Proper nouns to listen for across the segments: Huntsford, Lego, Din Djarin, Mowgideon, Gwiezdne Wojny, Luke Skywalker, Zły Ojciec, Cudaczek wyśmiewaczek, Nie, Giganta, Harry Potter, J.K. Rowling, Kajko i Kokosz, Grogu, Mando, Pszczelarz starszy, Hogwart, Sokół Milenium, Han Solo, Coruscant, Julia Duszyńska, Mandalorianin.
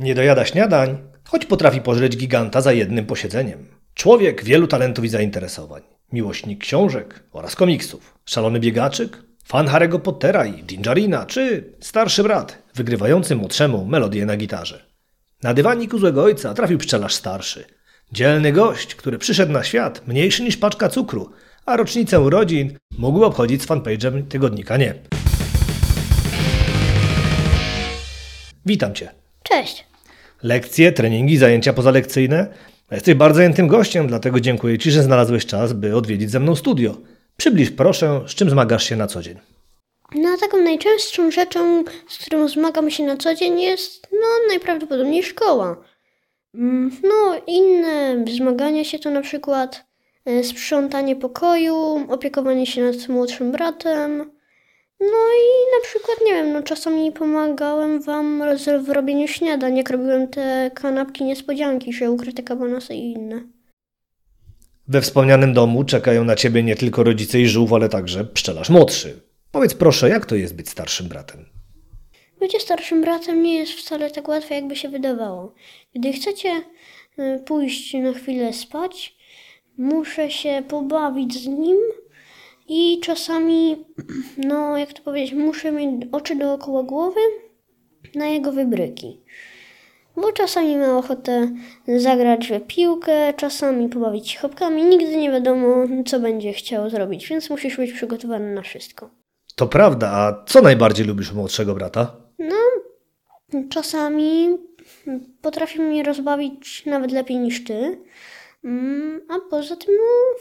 Nie dojada śniadań, choć potrafi pożreć giganta za jednym posiedzeniem. Człowiek wielu talentów i zainteresowań. Miłośnik książek oraz komiksów. Szalony biegaczyk, fan Harry'ego Pottera i Din Djarina, czy starszy brat wygrywający młodszemu melodię na gitarze. Na dywanik u złego ojca trafił pszczelarz starszy. Dzielny gość, który przyszedł na świat mniejszy niż paczka cukru, a rocznicę urodzin mógł obchodzić z fanpage'em tygodnika Nie. Witam Cię. Cześć. Lekcje, treningi, zajęcia pozalekcyjne. Jesteś bardzo zajętym gościem, dlatego dziękuję Ci, że znalazłeś czas, by odwiedzić ze mną studio. Przybliż proszę, z czym zmagasz się na co dzień. No taką najczęstszą rzeczą, z którą zmagam się na co dzień jest, najprawdopodobniej szkoła. Inne zmagania się to na przykład sprzątanie pokoju, opiekowanie się nad młodszym bratem. Czasami pomagałem wam w robieniu śniadań, jak robiłem te kanapki niespodzianki, że ukryte kabanosy i inne. We wspomnianym domu czekają na ciebie nie tylko rodzice i żółw, ale także pszczelarz młodszy. Powiedz proszę, jak to jest być starszym bratem? Bycie starszym bratem nie jest wcale tak łatwe, jakby się wydawało. Gdy chcecie pójść na chwilę spać, muszę się pobawić z nim i czasami, muszę mieć oczy dookoła głowy na jego wybryki. Bo czasami ma ochotę zagrać w piłkę, czasami pobawić się chopkami. Nigdy nie wiadomo, co będzie chciał zrobić, więc musisz być przygotowany na wszystko. To prawda, a co najbardziej lubisz u młodszego brata? Czasami potrafi mnie rozbawić nawet lepiej niż ty, a poza tym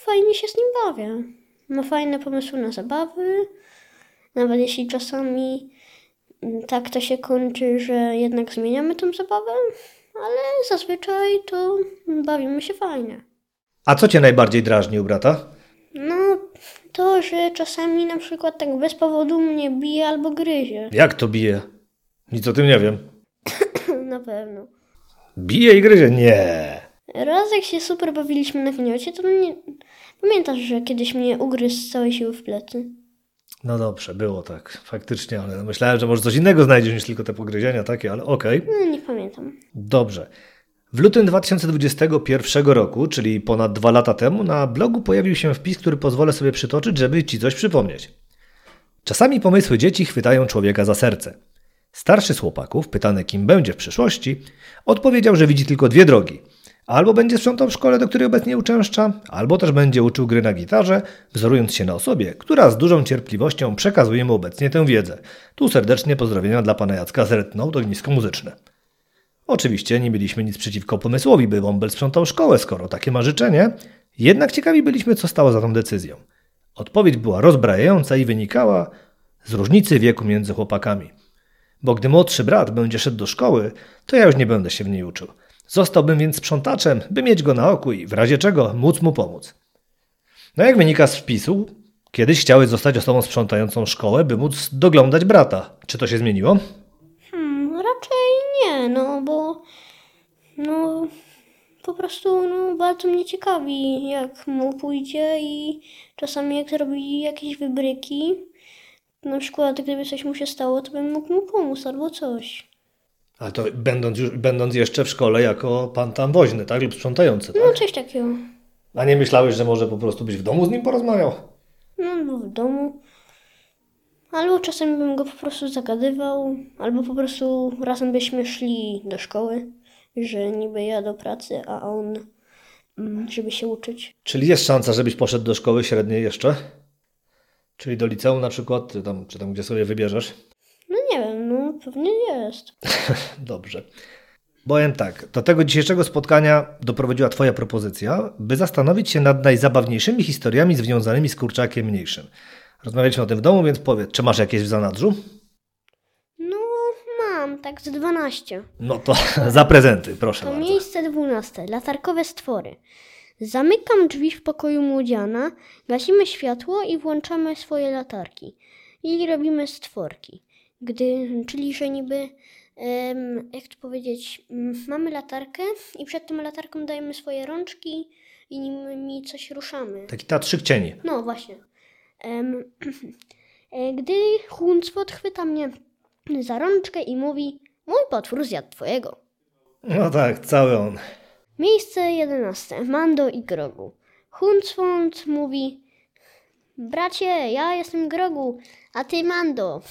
fajnie się z nim bawię. Ma fajne pomysły na zabawy, nawet jeśli czasami tak to się kończy, że jednak zmieniamy tą zabawę, ale zazwyczaj to bawimy się fajnie. A co cię najbardziej drażni u brata? To, że czasami na przykład tak bez powodu mnie bije albo gryzie. Jak to bije? Nic o tym nie wiem. Na pewno. Bije i gryzie? Nie. Raz jak się super bawiliśmy na gniocie, to mnie... Pamiętasz, że kiedyś mnie ugryzł z całej siły w plecy? No dobrze, było tak. Faktycznie, ale myślałem, że może coś innego znajdziesz niż tylko te pogryzienia takie, ale okej. Nie pamiętam. Dobrze. W lutym 2021 roku, czyli ponad 2 lata temu, na blogu pojawił się wpis, który pozwolę sobie przytoczyć, żeby Ci coś przypomnieć. Czasami pomysły dzieci chwytają człowieka za serce. Starszy z chłopaków, pytany kim będzie w przyszłości, odpowiedział, że widzi tylko 2 drogi. Albo będzie sprzątał w szkole, do której obecnie uczęszcza, albo też będzie uczył gry na gitarze, wzorując się na osobie, która z dużą cierpliwością przekazuje mu obecnie tę wiedzę. Tu serdecznie pozdrowienia dla pana Jacka z Retnout Ognisko Muzyczne. Oczywiście nie mieliśmy nic przeciwko pomysłowi, by Bąbel sprzątał szkołę, skoro takie ma życzenie, jednak ciekawi byliśmy, co stało za tą decyzją. Odpowiedź była rozbrajająca i wynikała z różnicy wieku między chłopakami. Bo gdy młodszy brat będzie szedł do szkoły, to ja już nie będę się w niej uczył. Zostałbym więc sprzątaczem, by mieć go na oku i w razie czego móc mu pomóc. Jak wynika z wpisu, kiedyś chciałeś zostać osobą sprzątającą szkołę, by móc doglądać brata. Czy to się zmieniło? Raczej nie, bo bardzo mnie ciekawi, jak mu pójdzie i czasami jak zrobi jakieś wybryki, na przykład gdyby coś mu się stało, to bym mógł mu pomóc albo coś. A to będąc jeszcze w szkole jako pan tam woźny, tak? Lub sprzątający, tak? Coś takiego. A nie myślałeś, że może po prostu byś w domu z nim porozmawiał? Bo w domu. Albo czasem bym go po prostu zagadywał, albo po prostu razem byśmy szli do szkoły, że niby ja do pracy, a on żeby się uczyć. Czyli jest szansa, żebyś poszedł do szkoły średniej jeszcze? Czyli do liceum na przykład, czy tam gdzie sobie wybierzesz? Nie wiem, pewnie jest. Dobrze. Powiem tak, do tego dzisiejszego spotkania doprowadziła twoja propozycja, by zastanowić się nad najzabawniejszymi historiami związanymi z kurczakiem mniejszym. Rozmawialiśmy o tym w domu, więc powiedz, czy masz jakieś w zanadrzu? Mam, tak z 12. To za prezenty, proszę bardzo. To miejsce 12, latarkowe stwory. Zamykam drzwi w pokoju młodziana, gasimy światło i włączamy swoje latarki. I robimy stworki. Mamy latarkę i przed tą latarką dajemy swoje rączki i nimi coś ruszamy. Taki teatrzyk cieni. Właśnie. Gdy Huncfot chwyta mnie za rączkę i mówi: mój potwór zjadł twojego. No tak, cały on. Miejsce 11. Mando i Grogu. Huntsfund mówi: bracie, ja jestem Grogu, a ty Mando.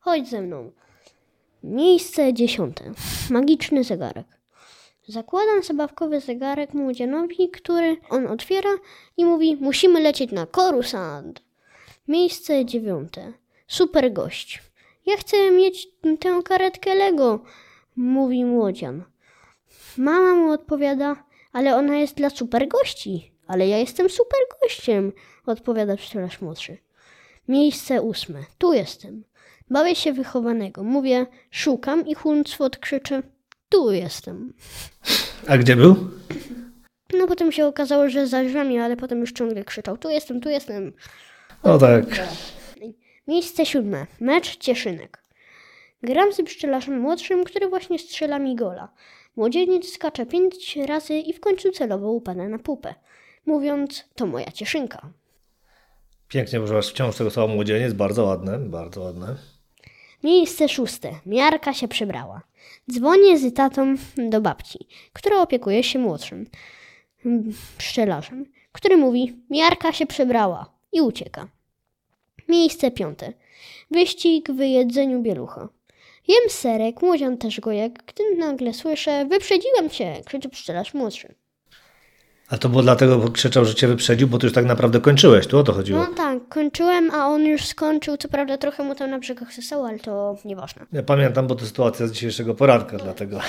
Chodź ze mną. Miejsce 10. Magiczny zegarek. Zakładam zabawkowy zegarek młodzianowi, który on otwiera i mówi: musimy lecieć na Coruscant. Miejsce 9. Super gość. Ja chcę mieć tę karetkę Lego, mówi młodzian. Mama mu odpowiada: ale ona jest dla super gości. Ale ja jestem super gościem, odpowiada pszczelarz młodszy. Miejsce 8. Tu jestem. Bawię się wychowanego. Mówię: szukam, i Huntsford krzyczy: tu jestem. A gdzie był? No potem się okazało, że za drzwiami, ale potem już ciągle krzyczał: tu jestem, tu jestem. O tak. Miejsce 7. Mecz Cieszynek. Gram z pszczelarzem młodszym, który właśnie strzela migola. Młodzieniec skacze 5 razy i w końcu celowo upada na pupę, mówiąc: to moja cieszynka. Pięknie używasz wciąż tego słowa młodzieniec, bardzo ładne, bardzo ładne. Miejsce 6. Miarka się przebrała. Dzwonię z tatą do babci, która opiekuje się młodszym pszczelarzem, który mówi: Miarka się przebrała, i ucieka. Miejsce 5. Wyścig w jedzeniu bielucha. Jem serek, młodzian też go je, gdy nagle słyszę: wyprzedziłem cię, krzyczy pszczelarz młodszy. A to było dlatego, bo krzyczał, że cię wyprzedził, bo ty już tak naprawdę kończyłeś, tu o to chodziło. No tak, kończyłem, a on już skończył, co prawda trochę mu tam na brzegach zostało, ale to nieważne. Ja pamiętam, bo to sytuacja z dzisiejszego poranka, dlatego.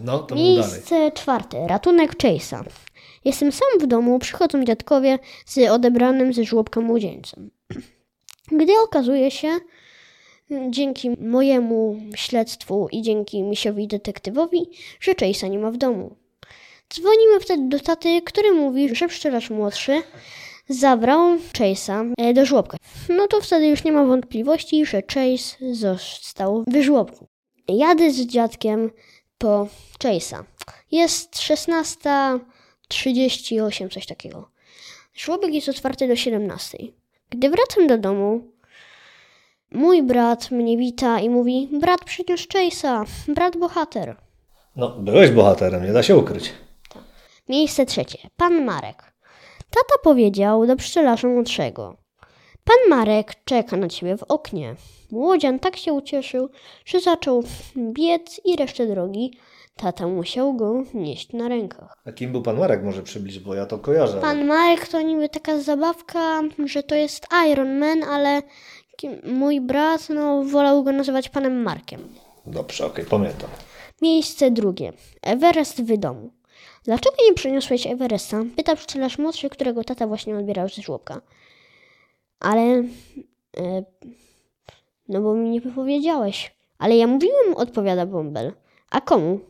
No, to było dalej. Miejsce 4. Ratunek Chase'a. Jestem sam w domu, przychodzą dziadkowie z odebranym ze żłobka młodzieńcem. Gdy okazuje się, dzięki mojemu śledztwu i dzięki misiowi detektywowi, że Chase'a nie ma w domu. Dzwonimy wtedy do taty, który mówi, że pszczelarz młodszy zabrał Chase'a do żłobka. No to wtedy już nie ma wątpliwości, że Chase został w żłobku. Jadę z dziadkiem po Chase'a. Jest 16:38, coś takiego. Żłobek jest otwarty do 17. Gdy wracam do domu, mój brat mnie wita i mówi: brat przyniósł Chase'a, brat bohater. No, byłeś bohaterem, nie da się ukryć. Tak. Miejsce 3. Pan Marek. Tata powiedział do pszczelarza młodszego: pan Marek czeka na ciebie w oknie. Młodzian tak się ucieszył, że zaczął biec i resztę drogi tata musiał go nieść na rękach. A kim był pan Marek, może przybliż, bo ja to kojarzę. Pan Marek to niby taka zabawka, że to jest Iron Man, ale mój brat wolał go nazywać panem Markiem. Dobrze, okej, pamiętam. Miejsce 2. Everest w domu. Dlaczego nie przyniosłeś Everesta? Pyta pszczelarz młodszy, którego tata właśnie odbierał ze żłobka. Ale... no bo mi nie powiedziałeś. Ale ja mówiłem, odpowiada Bąbel. A komu?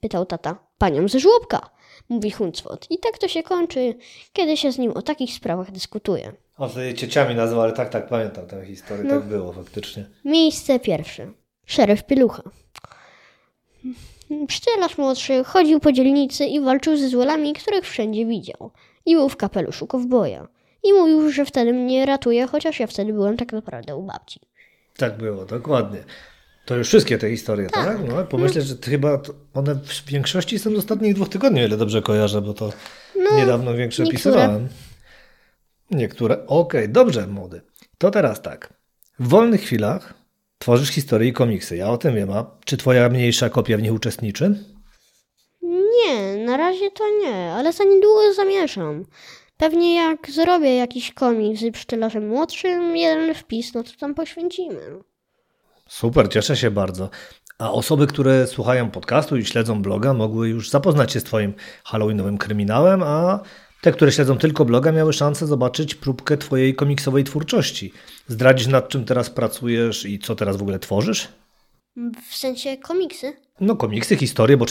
Pytał tata. Panią ze żłobka, mówi Huntsford. I tak to się kończy, kiedy się z nim o takich sprawach dyskutuje. On wtedy cieciami nazywa, ale tak, pamiętam tę historię. No. Tak było faktycznie. Miejsce 1. Szeryf Pielucha. Pszczelarz młodszy chodził po dzielnicy i walczył ze złolami, których wszędzie widział. I był w kapeluszu kowboja. I mówił, że wtedy mnie ratuje, chociaż ja wtedy byłem tak naprawdę u babci. Tak było, dokładnie. To już wszystkie te historie, tak? No, pomyślę, że chyba one w większości są z ostatnich 2 tygodni, o ile dobrze kojarzę, bo to niedawno większe pisałem. Niektóre. Okej, dobrze, młody. To teraz tak. W wolnych chwilach tworzysz historie i komiksy. Ja o tym wiem. A czy twoja mniejsza kopia w nich uczestniczy? Nie, na razie to nie, ale za niedługo zamierzam. Pewnie jak zrobię jakiś komiks z pszczelarzem młodszym, jeden wpis, no to tam poświęcimy. Super, cieszę się bardzo. A osoby, które słuchają podcastu i śledzą bloga, mogły już zapoznać się z twoim halloweenowym kryminałem, a te, które śledzą tylko bloga, miały szansę zobaczyć próbkę twojej komiksowej twórczości. Zdradzisz, nad czym teraz pracujesz i co teraz w ogóle tworzysz? W sensie komiksy? No komiksy, historie, bo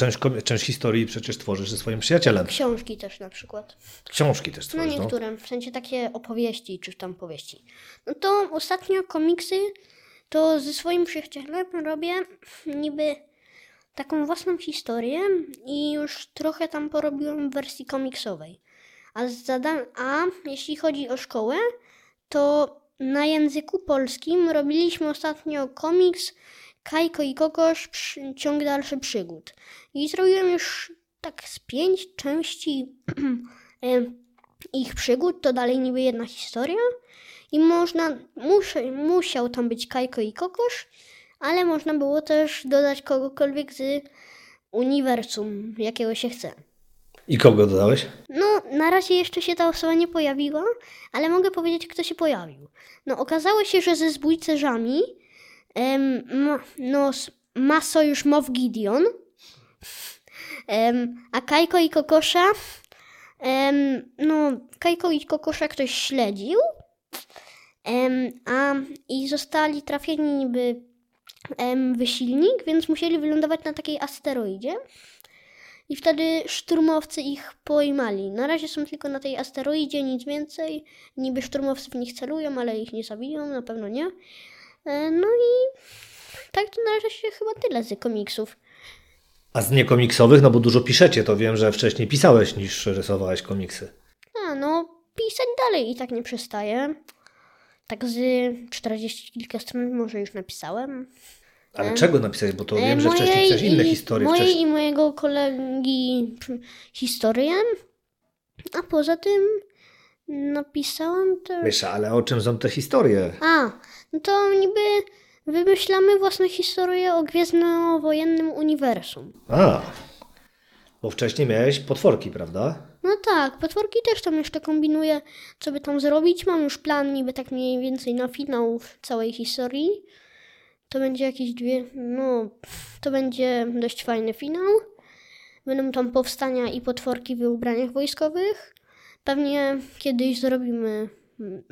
część historii przecież tworzysz ze swoim przyjacielem. Książki też na przykład. Książki też tworzysz. No niektóre, w sensie takie opowieści, czy tam powieści. No to ostatnio komiksy to ze swoim przyjacielem robię niby taką własną historię i już trochę tam porobiłem w wersji komiksowej. A jeśli chodzi o szkołę, to na języku polskim robiliśmy ostatnio komiks, Kajko i Kokosz, ciąg dalszy przygód. I zrobiłem już tak z 5 części ich przygód, to dalej niby jedna historia. I musiał tam być Kajko i Kokosz, ale można było też dodać kogokolwiek z uniwersum, jakiego się chce. I kogo dodałeś? No, na razie jeszcze się ta osoba nie pojawiła, ale mogę powiedzieć, kto się pojawił. No, okazało się, że ze zbójcerzami ma sojusz Mowgideon, a Kajko i Kokosza ktoś śledził, i zostali trafieni niby w silnik, więc musieli wylądować na takiej asteroidzie. I wtedy szturmowcy ich pojmali. Na razie są tylko na tej asteroidzie, nic więcej. Niby szturmowcy w nich celują, ale ich nie zabiją, na pewno nie. No i tak to na razie się chyba tyle z komiksów. A z niekomiksowych? No bo dużo piszecie, to wiem, że wcześniej pisałeś niż rysowałeś komiksy. A no, pisać dalej i tak nie przestaję. Tak z 40 kilka stron może już napisałem. Ale czego napisałeś? Bo to wiem, że wcześniej pisałeś inne historie. Mojej i mojego kolegi historię. A poza tym napisałam też... Wiesz, ale o czym są te historie? No to niby wymyślamy własne historie o gwiezdnowojennym uniwersum. Bo wcześniej miałeś potworki, prawda? No tak, potworki też tam jeszcze kombinuję, co by tam zrobić. Mam już plan niby tak mniej więcej na finał całej historii. To będzie to będzie dość fajny finał. Będą tam powstania i potworki w ubraniach wojskowych. Pewnie kiedyś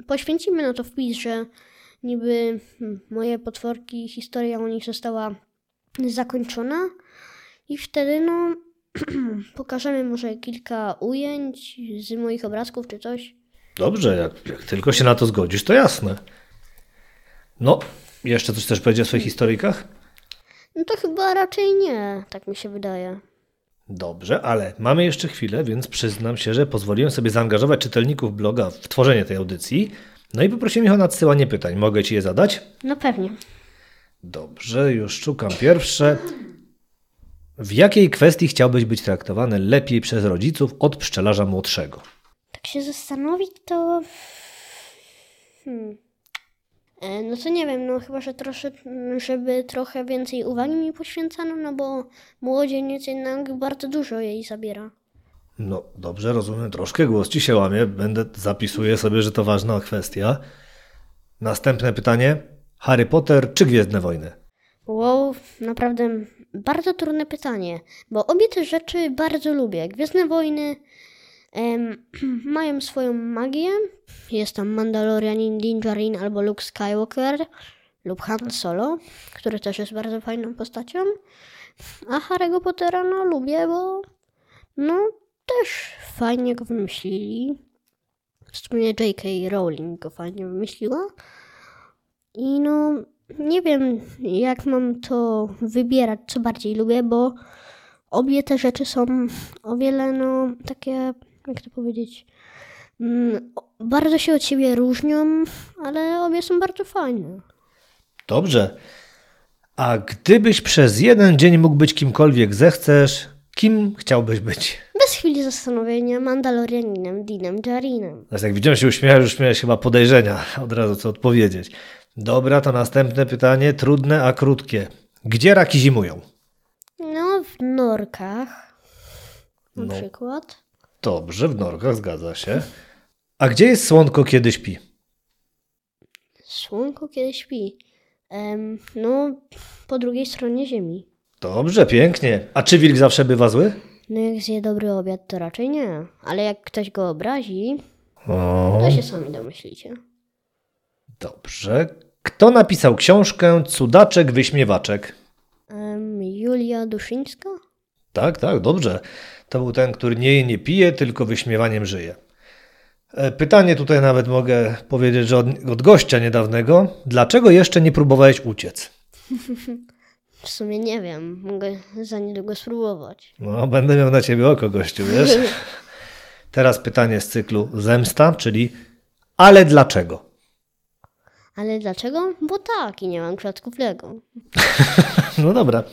poświęcimy na to wpis, że niby moje potworki, historia o nich została zakończona. I wtedy pokażemy może kilka ujęć z moich obrazków czy coś. Dobrze, jak tylko się na to zgodzisz, to jasne. No... Jeszcze coś też powiedzieć o swoich historykach? No to chyba raczej nie, tak mi się wydaje. Dobrze, ale mamy jeszcze chwilę, więc przyznam się, że pozwoliłem sobie zaangażować czytelników bloga w tworzenie tej audycji. No i poprosiłem ich o nadsyłanie pytań. Mogę ci je zadać? No pewnie. Dobrze, już szukam pierwsze. W jakiej kwestii chciałbyś być traktowany lepiej przez rodziców od pszczelarza młodszego? Tak się zastanowić, to... No to nie wiem, chyba, że żeby trochę więcej uwagi mi poświęcano, bo młodzieniec jednak bardzo dużo jej zabiera. No dobrze, rozumiem, troszkę głos ci się łamie, zapisuję sobie, że to ważna kwestia. Następne pytanie, Harry Potter czy Gwiezdne Wojny? Wow, naprawdę bardzo trudne pytanie, bo obie te rzeczy bardzo lubię. Gwiezdne Wojny... mają swoją magię. Jest tam Mandalorianin, Din Djarin albo Luke Skywalker lub Han Solo, który też jest bardzo fajną postacią. A Harry'ego Pottera lubię, bo też fajnie go wymyślili. W sumie J.K. Rowling go fajnie wymyśliła. I nie wiem, jak mam to wybierać, co bardziej lubię, bo obie te rzeczy są o wiele takie... Jak to powiedzieć? Bardzo się od siebie różnią, ale obie są bardzo fajne. Dobrze. A gdybyś przez jeden dzień mógł być kimkolwiek zechcesz, kim chciałbyś być? Bez chwili zastanowienia Mandalorianinem, Dinem Djarinem. Teraz jak widziałem, się uśmiechałeś, już miałeś chyba podejrzenia od razu co odpowiedzieć. Dobra, to następne pytanie, trudne, a krótkie. Gdzie raki zimują? W norkach na przykład. Dobrze, w norkach, zgadza się. A gdzie jest słonko, kiedy śpi? Słonko, kiedy śpi? Po drugiej stronie ziemi. Dobrze, pięknie. A czy wilk zawsze bywa zły? Jak zje dobry obiad, to raczej nie. Ale jak ktoś go obrazi, to się sami domyślicie. Dobrze. Kto napisał książkę Cudaczek wyśmiewaczek? Julia Duszyńska? Tak, dobrze. To był ten, który nie pije, tylko wyśmiewaniem żyje. Pytanie tutaj nawet mogę powiedzieć, że od gościa niedawnego. Dlaczego jeszcze nie próbowałeś uciec? W sumie nie wiem. Mogę za niedługo spróbować. Będę miał na ciebie oko, gościu, wiesz? Teraz pytanie z cyklu Zemsta, czyli ale dlaczego? Ale dlaczego? Bo tak, i nie mam kwiatków Lego. No dobra.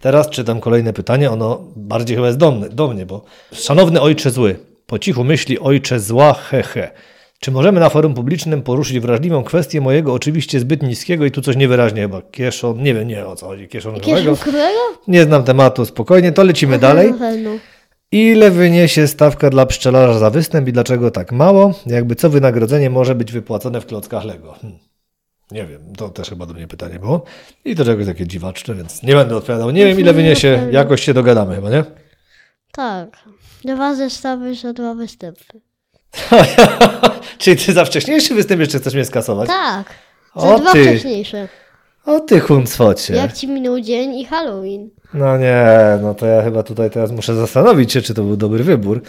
Teraz czytam kolejne pytanie. Ono bardziej chyba jest do mnie, bo... Szanowny ojcze zły, po cichu myśli ojcze zła, hehe. Czy możemy na forum publicznym poruszyć wrażliwą kwestię mojego oczywiście zbyt niskiego i tu coś niewyraźnie chyba kieszon, nie wiem, nie o co chodzi, kieszonkowego? Nie znam tematu, spokojnie, to lecimy dalej. No. Ile wyniesie stawka dla pszczelarza za występ i dlaczego tak mało? Jakby co wynagrodzenie może być wypłacone w klockach Lego? Nie wiem, to też chyba do mnie pytanie było. I to czegoś takie dziwaczne, więc nie będę odpowiadał. Nie wiem, ile wyniesie, jakoś się dogadamy chyba, nie? Tak, 2 zestawy za 2 występy. Czyli ty za wcześniejszy występ jeszcze chcesz mnie skasować? Tak, za 2 wcześniejsze. O ty huncwocie. Jak ci minął dzień i Halloween? No nie, no to ja chyba tutaj teraz muszę zastanowić się, czy to był dobry wybór.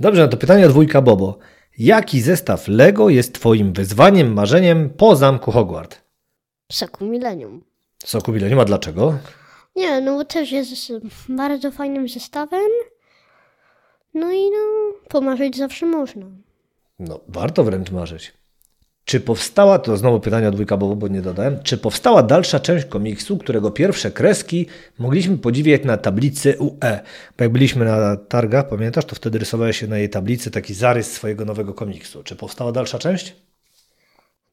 Dobrze, no to pytanie od wujka Bobo. Jaki zestaw Lego jest twoim wyzwaniem, marzeniem po zamku Hogwart? Sokół Milenium. Sokół Milenium, a dlaczego? Nie, no też jest bardzo fajnym zestawem. No i no, pomarzyć zawsze można. No, warto wręcz marzyć. Czy powstała, to znowu pytanie od wujka Bobo, bo nie dodałem, czy powstała dalsza część komiksu, którego pierwsze kreski mogliśmy podziwiać na tablicy UE? Bo jak byliśmy na targach, pamiętasz, to wtedy rysowałeś się na jej tablicy taki zarys swojego nowego komiksu. Czy powstała dalsza część?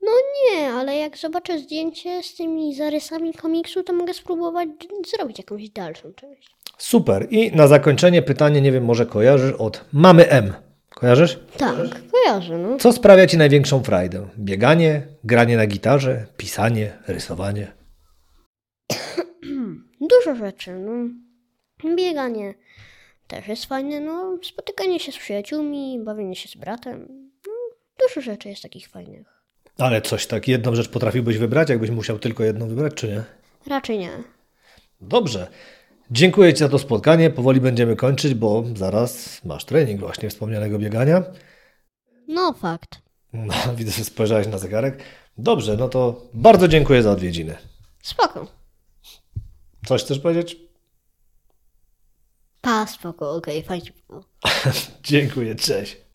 No nie, ale jak zobaczę zdjęcie z tymi zarysami komiksu, to mogę spróbować zrobić jakąś dalszą część. Super. I na zakończenie pytanie, nie wiem, może kojarzysz, od Mamy M. Kojarzysz? Tak, kojarzę. No. Co sprawia ci największą frajdę? Bieganie, granie na gitarze, pisanie, rysowanie? Dużo rzeczy. No. Bieganie też jest fajne. No. Spotykanie się z przyjaciółmi, bawienie się z bratem. No. Dużo rzeczy jest takich fajnych. Ale coś tak, jedną rzecz potrafiłbyś wybrać, jakbyś musiał tylko jedną wybrać, czy nie? Raczej nie. Dobrze. Dziękuję ci za to spotkanie. Powoli będziemy kończyć, bo zaraz masz trening właśnie wspomnianego biegania. No fakt. No, widzę, że spojrzałeś na zegarek. Dobrze, no to bardzo dziękuję za odwiedziny. Spoko. Coś chcesz powiedzieć? Pa, spoko, okej, fajnie było. Dziękuję, cześć.